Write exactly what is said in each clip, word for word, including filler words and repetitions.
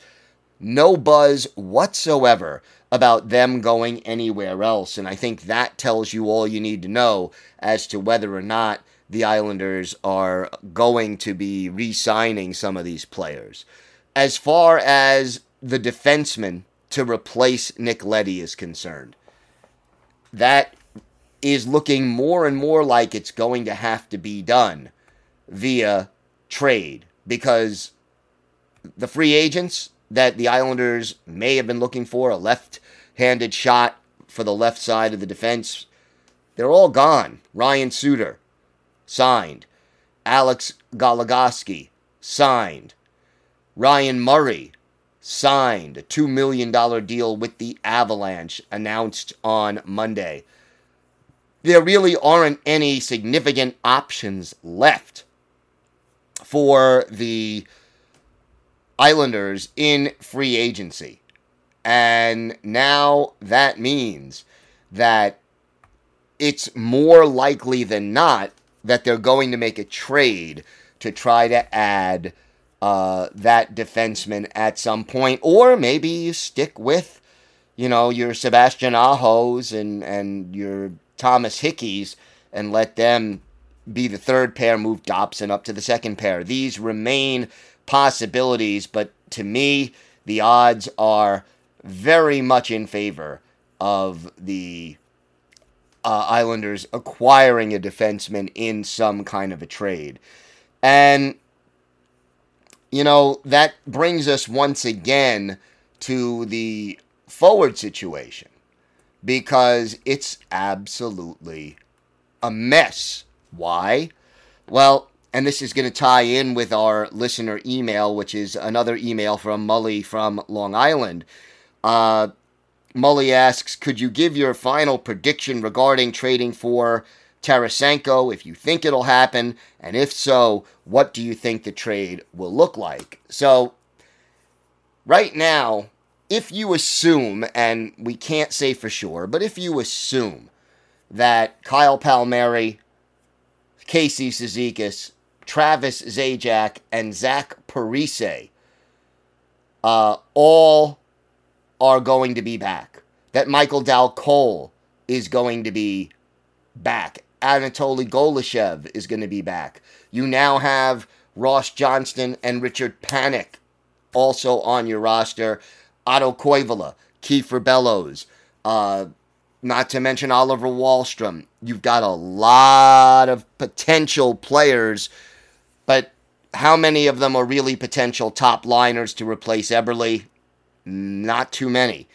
no buzz whatsoever about them going anywhere else. And I think that tells you all you need to know as to whether or not the Islanders are going to be re-signing some of these players. As far as the defenseman to replace Nick Leddy is concerned, that is looking more and more like it's going to have to be done via trade, because the free agents that the Islanders may have been looking for, a left-handed shot for the left side of the defense, they're all gone. Ryan Suter, signed. Alex Goligoski, signed. Ryan Murray, signed. A two million dollars deal with the Avalanche, announced on Monday. There really aren't any significant options left for the Islanders in free agency. And now that means that it's more likely than not that they're going to make a trade to try to add uh, that defenseman at some point, or maybe you stick with, you know, your Sebastian Ahos and, and your Thomas Hickeys and let them be the third pair, move Dobson up to the second pair. These remain possibilities, but to me, the odds are very much in favor of the uh, Islanders acquiring a defenseman in some kind of a trade. And, you know, that brings us once again to the forward situation, because it's absolutely a mess. Why? Well, and this is going to tie in with our listener email, which is another email from Mully from Long Island. Uh, Mully asks, could you give your final prediction regarding trading for Tarasenko, if you think it'll happen? And if so, what do you think the trade will look like? So, right now, if you assume, and we can't say for sure, but if you assume that Kyle Palmieri, Casey Cizikas, Travis Zajac, and Zach Parise uh, all are going to be back, that Michael Dal Colle is going to be back, Anatoly Golishev is going to be back, you now have Ross Johnston and Richard Panik also on your roster, Otto Koivula, Kiefer Bellows, uh, not to mention Oliver Wahlstrom. You've got a lot of potential players, but how many of them are really potential top liners to replace Eberle? Not too many.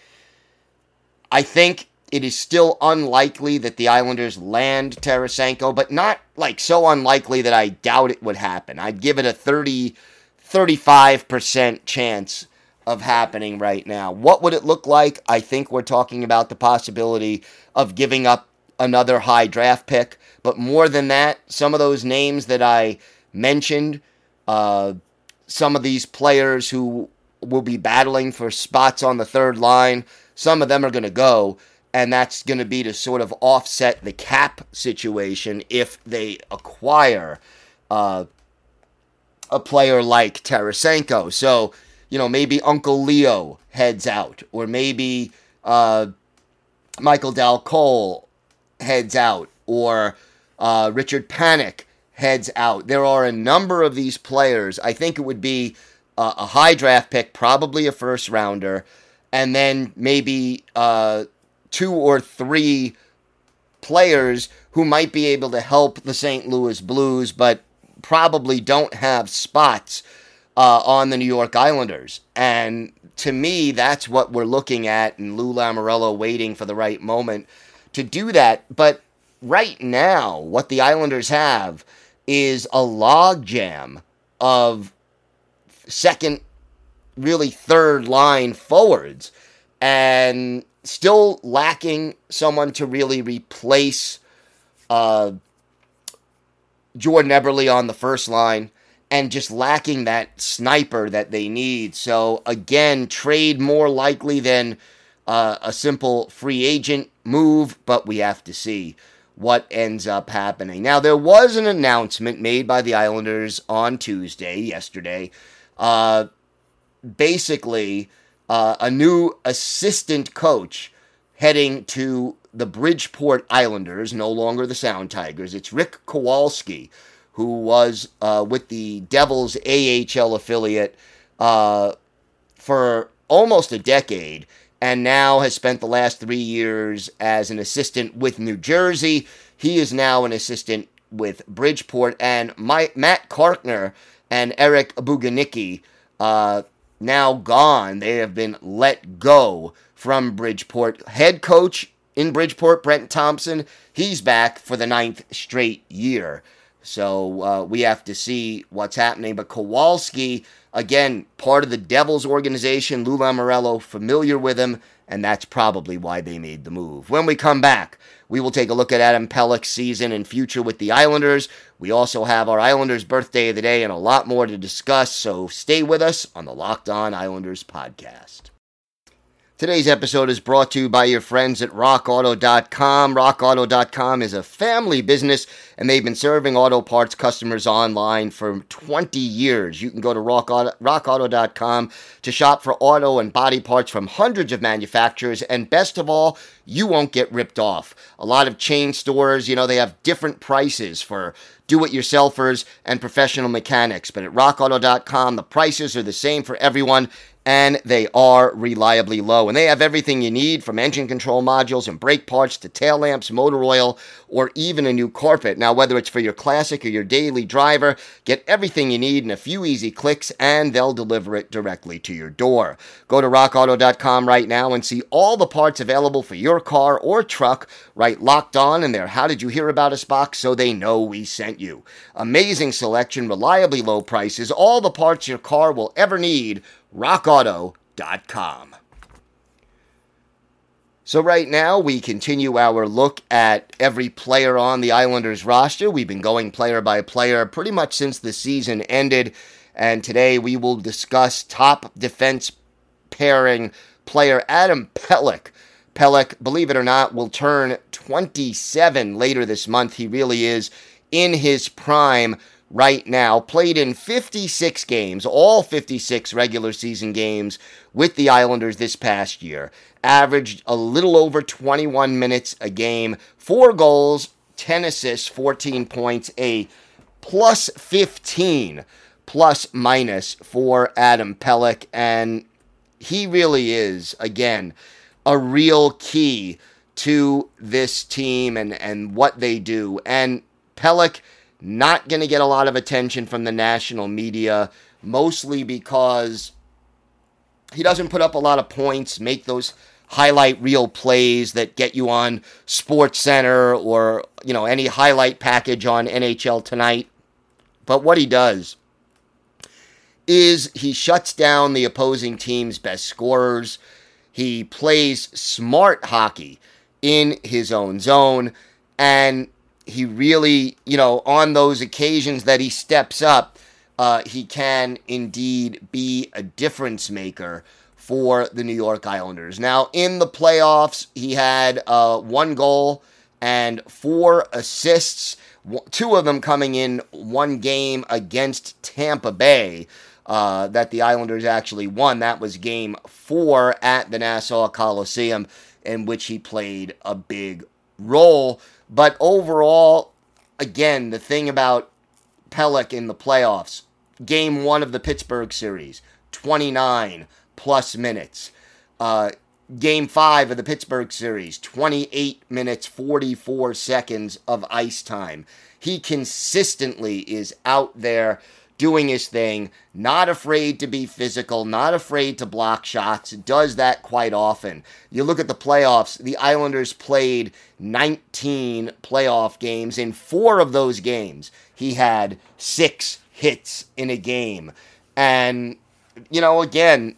I think it is still unlikely that the Islanders land Tarasenko, but not like so unlikely that I doubt it would happen. I'd give it a thirty, thirty-five percent chance of happening right now. What would it look like? I think we're talking about the possibility of giving up another high draft pick, but more than that, some of those names that I mentioned, uh, some of these players who will be battling for spots on the third line, some of them are going to go, and that's going to be to sort of offset the cap situation if they acquire uh, a player like Tarasenko. So, you know, maybe Uncle Leo heads out, or maybe uh, Michael Dal Colle heads out, or uh, Richard Panik heads out. There are a number of these players. I think it would be uh, a high draft pick, probably a first rounder, and then maybe uh, two or three players who might be able to help the Saint Louis Blues, but probably don't have spots Uh, on the New York Islanders. And to me, that's what we're looking at, and Lou Lamoriello waiting for the right moment to do that. But right now, what the Islanders have is a logjam of second, really third line forwards, and still lacking someone to really replace uh, Jordan Eberle on the first line, and just lacking that sniper that they need. So, again, trade more likely than uh, a simple free agent move, but we have to see what ends up happening. Now, there was an announcement made by the Islanders on Tuesday, yesterday. Uh, basically, uh, a new assistant coach heading to the Bridgeport Islanders, no longer the Sound Tigers. It's Rick Kowalski, who was uh, with the Devils A H L affiliate uh, for almost a decade, and now has spent the last three years as an assistant with New Jersey. He is now an assistant with Bridgeport, and my, Matt Karkner and Eric Buganicki, uh, now gone. They have been let go from Bridgeport. Head coach in Bridgeport, Brent Thompson, he's back for the ninth straight year. So uh, we have to see what's happening. But Kowalski, again, part of the Devils organization, Lou Lamoriello, familiar with him, and that's probably why they made the move. When we come back, we will take a look at Adam Pelech's season and future with the Islanders. We also have our Islanders birthday of the day and a lot more to discuss, so stay with us on the Locked On Islanders podcast. Today's episode is brought to you by your friends at rock auto dot com. rock auto dot com is a family business, and they've been serving auto parts customers online for twenty years. You can go to rock auto dot com to shop for auto and body parts from hundreds of manufacturers, and best of all, you won't get ripped off. A lot of chain stores, you know, they have different prices for do-it-yourselfers and professional mechanics, but at rock auto dot com, the prices are the same for everyone, and they are reliably low. And they have everything you need, from engine control modules and brake parts to tail lamps, motor oil, or even a new carpet. Now, whether it's for your classic or your daily driver, get everything you need in a few easy clicks, and they'll deliver it directly to your door. Go to rock auto dot com right now and see all the parts available for your car or truck. Write Locked On in their How Did You Hear About Us box so they know we sent you. Amazing selection, reliably low prices, all the parts your car will ever need. rock auto dot com. So right now, we continue our look at every player on the Islanders roster. We've been going player by player pretty much since the season ended, and today we will discuss top defense pairing player Adam Pelech. Pelech, believe it or not, will turn twenty-seven later this month. He really is in his prime right now, played in fifty-six games, all fifty-six regular season games with the Islanders this past year, averaged a little over twenty-one minutes a game, four goals, ten assists, fourteen points, a plus fifteen plus minus for Adam Pelech, and he really is, again, a real key to this team and, and what they do. And Pelech, not going to get a lot of attention from the national media, mostly because he doesn't put up a lot of points, make those highlight reel plays that get you on SportsCenter or, you know, any highlight package on N H L Tonight. But what he does is he shuts down the opposing team's best scorers. He plays smart hockey in his own zone, and he really, you know, on those occasions that he steps up, uh, he can indeed be a difference maker for the New York Islanders. Now, in the playoffs, he had uh, one goal and four assists, two of them coming in one game against Tampa Bay uh, that the Islanders actually won. That was game four at the Nassau Coliseum, in which he played a big role. But overall, again, the thing about Pelech in the playoffs, game one of the Pittsburgh series, twenty-nine plus minutes. Uh, game five of the Pittsburgh series, twenty-eight minutes, forty-four seconds of ice time. He consistently is out there doing his thing, not afraid to be physical, not afraid to block shots, does that quite often. You look at the playoffs, the Islanders played nineteen playoff games. In four of those games, he had six hits in a game. And, you know, again,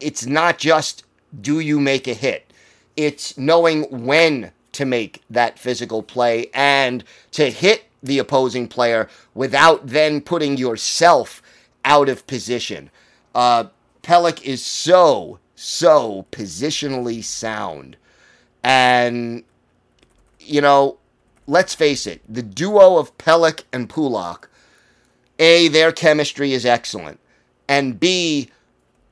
it's not just do you make a hit. It's knowing when to make that physical play and to hit the opposing player without then putting yourself out of position. Uh, Pelech is so, so positionally sound. And, you know, let's face it, the duo of Pelech and Pulock, A, their chemistry is excellent, and B,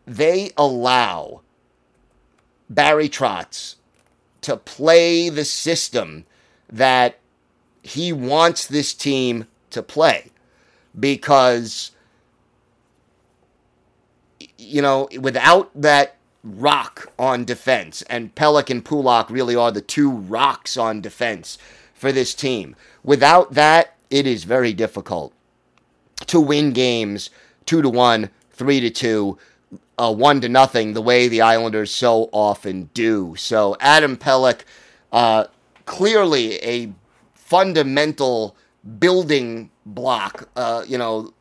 they allow Barry Trotz to play the system that he wants this team to play, because, you know, without that rock on defense, and Pelech and Pulock really are the two rocks on defense for this team, without that, it is very difficult to win games two to one, three to two, uh, one to nothing, the way the Islanders so often do. So Adam Pelech, uh, clearly a fundamental building block, uh, you know,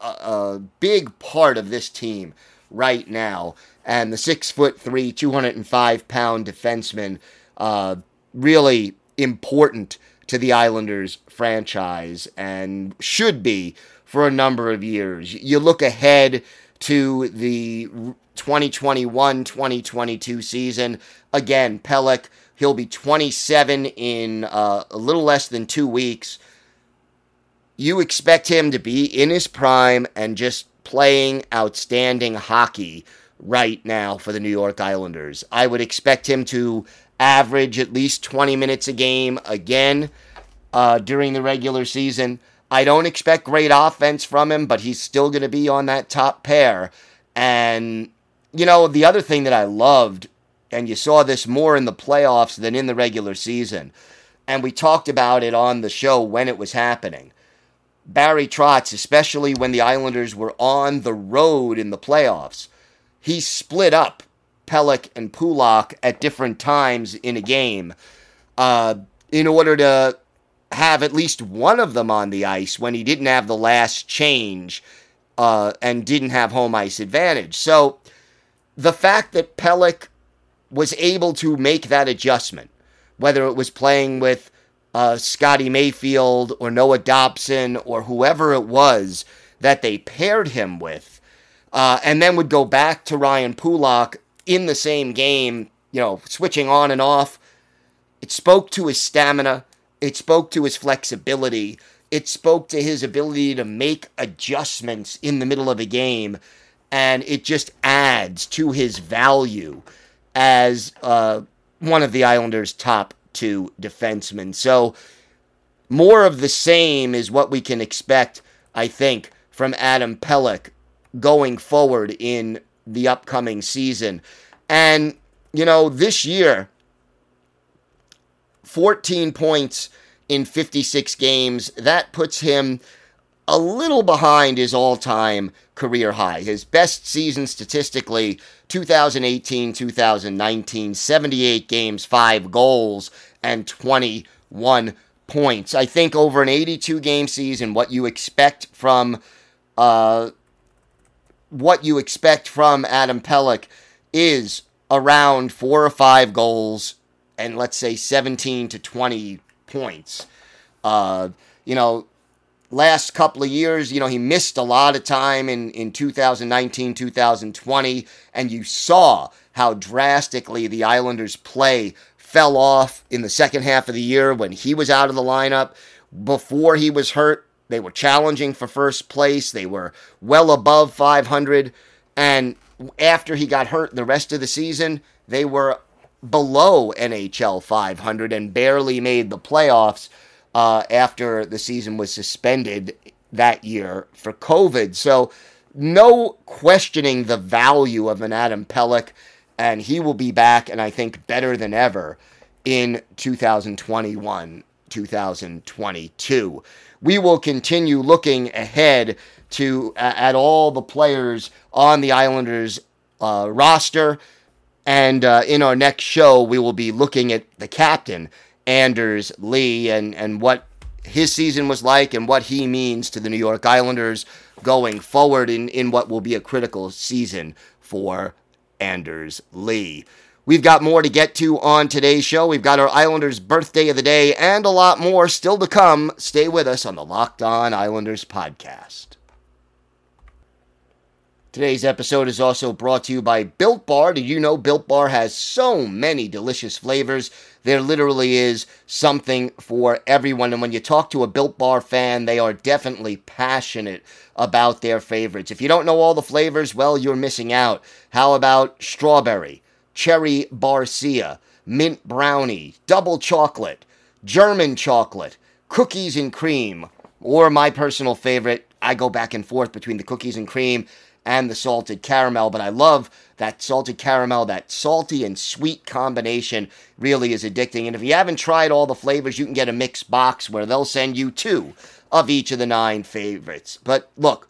a, a, a big part of this team right now. And the six foot three, two hundred five pound defenseman, uh, really important to the Islanders franchise and should be for a number of years. You look ahead to the twenty twenty-one twenty twenty-two season. Again, Pelech, he'll be twenty-seven in uh, a little less than two weeks. you expect him to be in his prime and just playing outstanding hockey right now for the New York Islanders. I would expect him to average at least twenty minutes a game again uh, during the regular season. I don't expect great offense from him, but he's still going to be on that top pair. And, you know, the other thing that I loved, and you saw this more in the playoffs than in the regular season, and we talked about it on the show when it was happening, Barry Trotz, especially when the Islanders were on the road in the playoffs, he split up Pelech and Pulock at different times in a game uh, in order to have at least one of them on the ice when he didn't have the last change uh, and didn't have home ice advantage. So the fact that Pelech was able to make that adjustment, whether it was playing with uh, Scotty Mayfield or Noah Dobson or whoever it was that they paired him with, Uh, and then would go back to Ryan Pulock in the same game, you know, switching on and off. It spoke to his stamina. It spoke to his flexibility. It spoke to his ability to make adjustments in the middle of a game. And it just adds to his value as uh, one of the Islanders' top two defensemen. So more of the same is what we can expect, I think, from Adam Pelech going forward in the upcoming season. And, you know, this year, fourteen points in fifty-six games, that puts him a little behind his all-time career high. His best season statistically, two thousand eighteen, two thousand nineteen, seventy-eight games, five goals, and twenty-one points. I think over an eighty-two game season, what you expect from, uh, what you expect from Adam Pelech is around four or five goals and, let's say, seventeen to twenty points. Uh, you know, last couple of years, you know, he missed a lot of time in, in two thousand nineteen, two thousand twenty, and you saw how drastically the Islanders' play fell off in the second half of the year when he was out of the lineup. Before he was hurt, they were challenging for first place. They were well above five hundred. And after he got hurt the rest of the season, they were below N H L five hundred and barely made the playoffs uh, after the season was suspended that year for COVID. So no questioning the value of an Adam Pelech, and he will be back, and I think better than ever, in two thousand twenty-one, two thousand twenty-two. We will continue looking ahead to uh, at all the players on the Islanders uh, roster. And uh, in our next show, we will be looking at the captain, Anders Lee, and, and what his season was like and what he means to the New York Islanders going forward in, in what will be a critical season for Anders Lee. We've got more to get to on today's show. We've got our Islanders birthday of the day and a lot more still to come. Stay with us on the Locked On Islanders podcast. Today's episode is also brought to you by Built Bar. Did you know Built Bar has so many delicious flavors? There literally is something for everyone. And when you talk to a Built Bar fan, they are definitely passionate about their favorites. If you don't know all the flavors, well, you're missing out. How about strawberry, cherry barcia, mint brownie, double chocolate, German chocolate, cookies and cream, or my personal favorite, I go back and forth between the cookies and cream and the salted caramel, but I love that salted caramel. That salty and sweet combination really is addicting. And if you haven't tried all the flavors, you can get a mixed box where they'll send you two of each of the nine favorites. But look,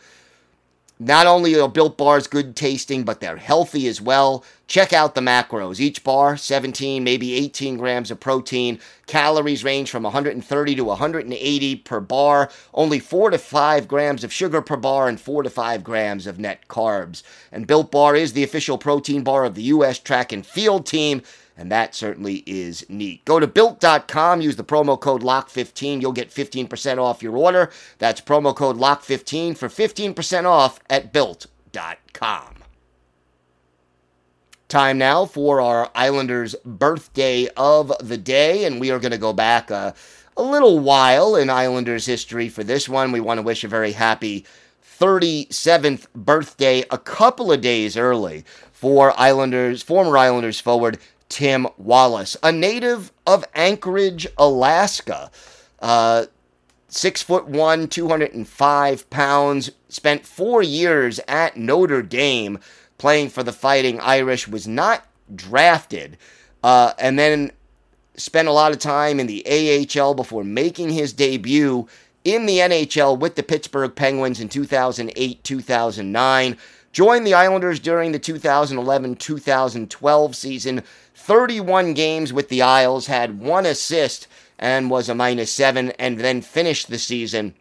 not only are Built Bars good tasting, but they're healthy as well. Check out the macros. Each bar, seventeen, maybe eighteen grams of protein. Calories range from one hundred thirty to one hundred eighty per bar. Only four to five grams of sugar per bar and four to five grams of net carbs. And Built Bar is the official protein bar of the U S track and field team, and that certainly is neat. Go to Built dot com, use the promo code L O C K fifteen. You'll get fifteen percent off your order. That's promo code L O C K fifteen for fifteen percent off at Built dot com. Time now for our Islanders birthday of the day, and we are going to go back uh, a a little while in Islanders history for this one. We want to wish a very happy thirty-seventh birthday a couple of days early for Islanders, former Islanders forward Tim Wallace, a native of Anchorage, Alaska. Uh, six foot one, two hundred five pounds, spent four years at Notre Dame playing for the Fighting Irish, was not drafted, uh, and then spent a lot of time in the A H L before making his debut in the N H L with the Pittsburgh Penguins in two thousand eight, two thousand nine. Joined the Islanders during the two thousand eleven, two thousand twelve season. thirty-one games with the Isles, had one assist and was a minus seven, and then finished the season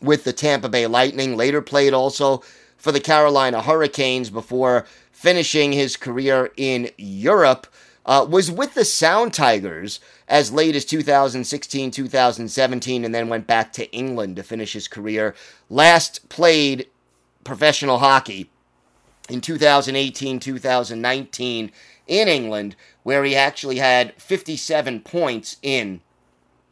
with the Tampa Bay Lightning. Later played also for the Carolina Hurricanes before finishing his career in Europe. Uh, was with the Sound Tigers as late as two thousand sixteen, two thousand seventeen, and then went back to England to finish his career. Last played professional hockey in two thousand eighteen, two thousand nineteen in England, where he actually had fifty-seven points in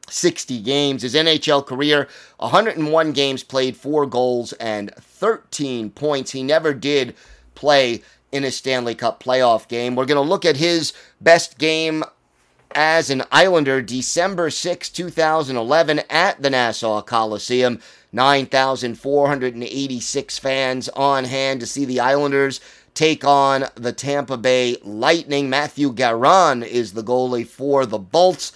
sixty games. His N H L career, one hundred one games played, four goals, and thirteen points. He never did play in a Stanley Cup playoff game. We're going to look at his best game as an Islander, December sixth, two thousand eleven, at the Nassau Coliseum. nine thousand four hundred eighty-six fans on hand to see the Islanders take on the Tampa Bay Lightning. Matthew Garon is the goalie for the Bolts.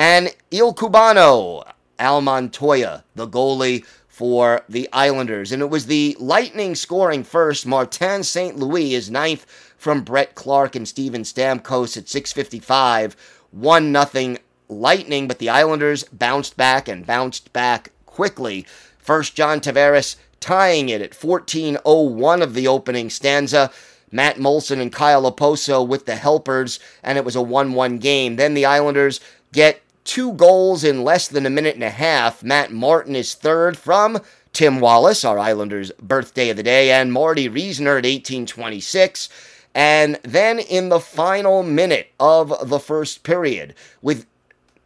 And Il Cubano, Al Montoya, the goalie for the Islanders. And it was the Lightning scoring first. Martin Saint Louis is ninth from Brett Clark and Steven Stamkos at six fifty-five. one nothing Lightning, but the Islanders bounced back and bounced back quickly. First, John Tavares tying it at fourteen oh one of the opening stanza. Matt Molson and Kyle Oposo with the helpers, and it was a one one game. Then the Islanders get two goals in less than a minute and a half. Matt Martin is third from Tim Wallace, our Islanders' birthday of the day, and Marty Reasoner at eighteen twenty-six. And then in the final minute of the first period, with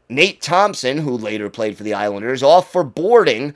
Nate Thompson, who later played for the Islanders, off for boarding,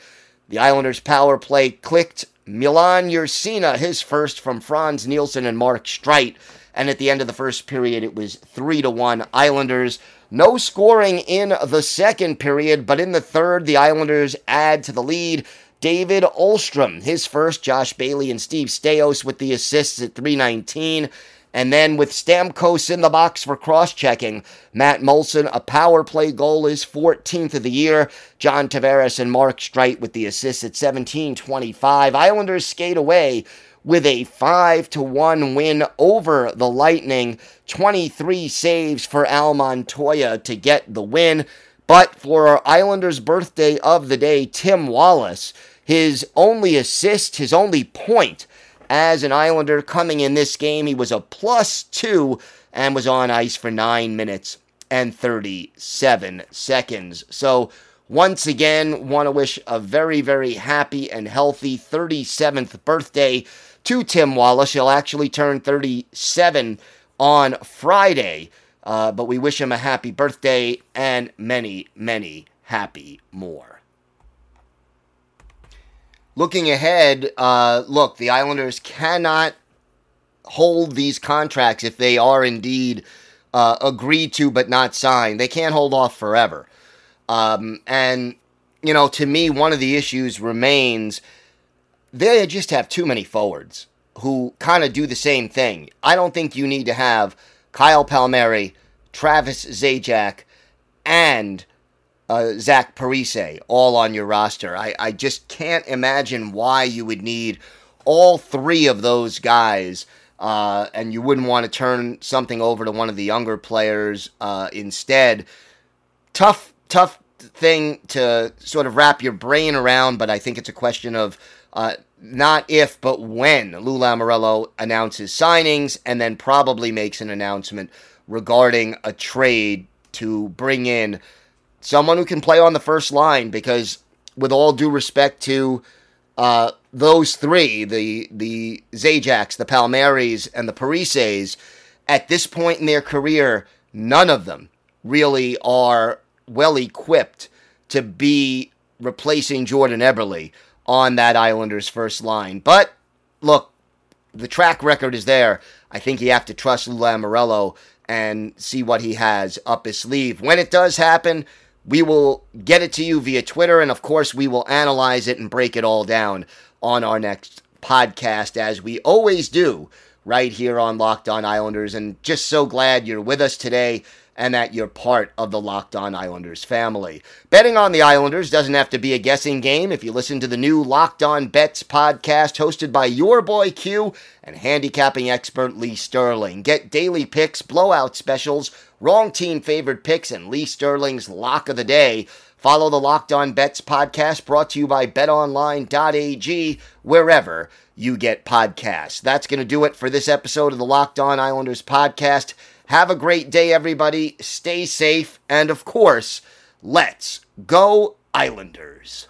the Islanders' power play clicked. Milan Yersina, his first from Franz Nielsen and Mark Streit. And at the end of the first period, it was three to one Islanders. No scoring in the second period, but in the third, the Islanders add to the lead. David Ullstrom, his first, Josh Bailey and Steve Stamkos with the assists at three nineteen. And then with Stamkos in the box for cross-checking, Matt Molson, a power play goal, is fourteenth of the year. John Tavares and Mark Streit with the assists at seventeen twenty-five. Islanders skate away with a five to one win over the Lightning. twenty-three saves for Al Montoya to get the win. But for our Islanders' birthday of the day, Tim Wallace, his only assist, his only point as an Islander coming in this game, he was a plus two and was on ice for nine minutes and thirty-seven seconds. So, once again, want to wish a very, very happy and healthy thirty-seventh birthday to Tim Wallace. He'll actually turn thirty-seven on Friday, uh, but we wish him a happy birthday and many, many happy more. Looking ahead, uh, look, the Islanders cannot hold these contracts if they are indeed uh, agreed to but not signed. They can't hold off forever. Um, and, you know, to me, one of the issues remains they just have too many forwards who kind of do the same thing. I don't think you need to have Kyle Palmieri, Travis Zajac, and uh, Zach Parise all on your roster. I, I just can't imagine why you would need all three of those guys, uh, and you wouldn't want to turn something over to one of the younger players uh, instead. Tough Tough thing to sort of wrap your brain around, but I think it's a question of uh, not if, but when Lou Lamoriello announces signings and then probably makes an announcement regarding a trade to bring in someone who can play on the first line, because with all due respect to uh, those three, the, the Zajacs, the Palmieris, and the Parises, at this point in their career, none of them really are well equipped to be replacing Jordan Eberle on that Islanders first line. But, look, the track record is there. I think you have to trust Lou Lamoriello and see what he has up his sleeve. When it does happen, we will get it to you via Twitter, and of course we will analyze it and break it all down on our next podcast, as we always do, right here on Locked On Islanders. And just so glad you're with us today and that you're part of the Locked On Islanders family. Betting on the Islanders doesn't have to be a guessing game if you listen to the new Locked On Bets podcast hosted by your boy Q and handicapping expert Lee Sterling. Get daily picks, blowout specials, wrong team favored picks, and Lee Sterling's lock of the day. Follow the Locked On Bets podcast brought to you by bet online dot a g wherever you get podcasts. That's going to do it for this episode of the Locked On Islanders podcast. Have a great day, everybody. Stay safe. And, of course, let's go Islanders.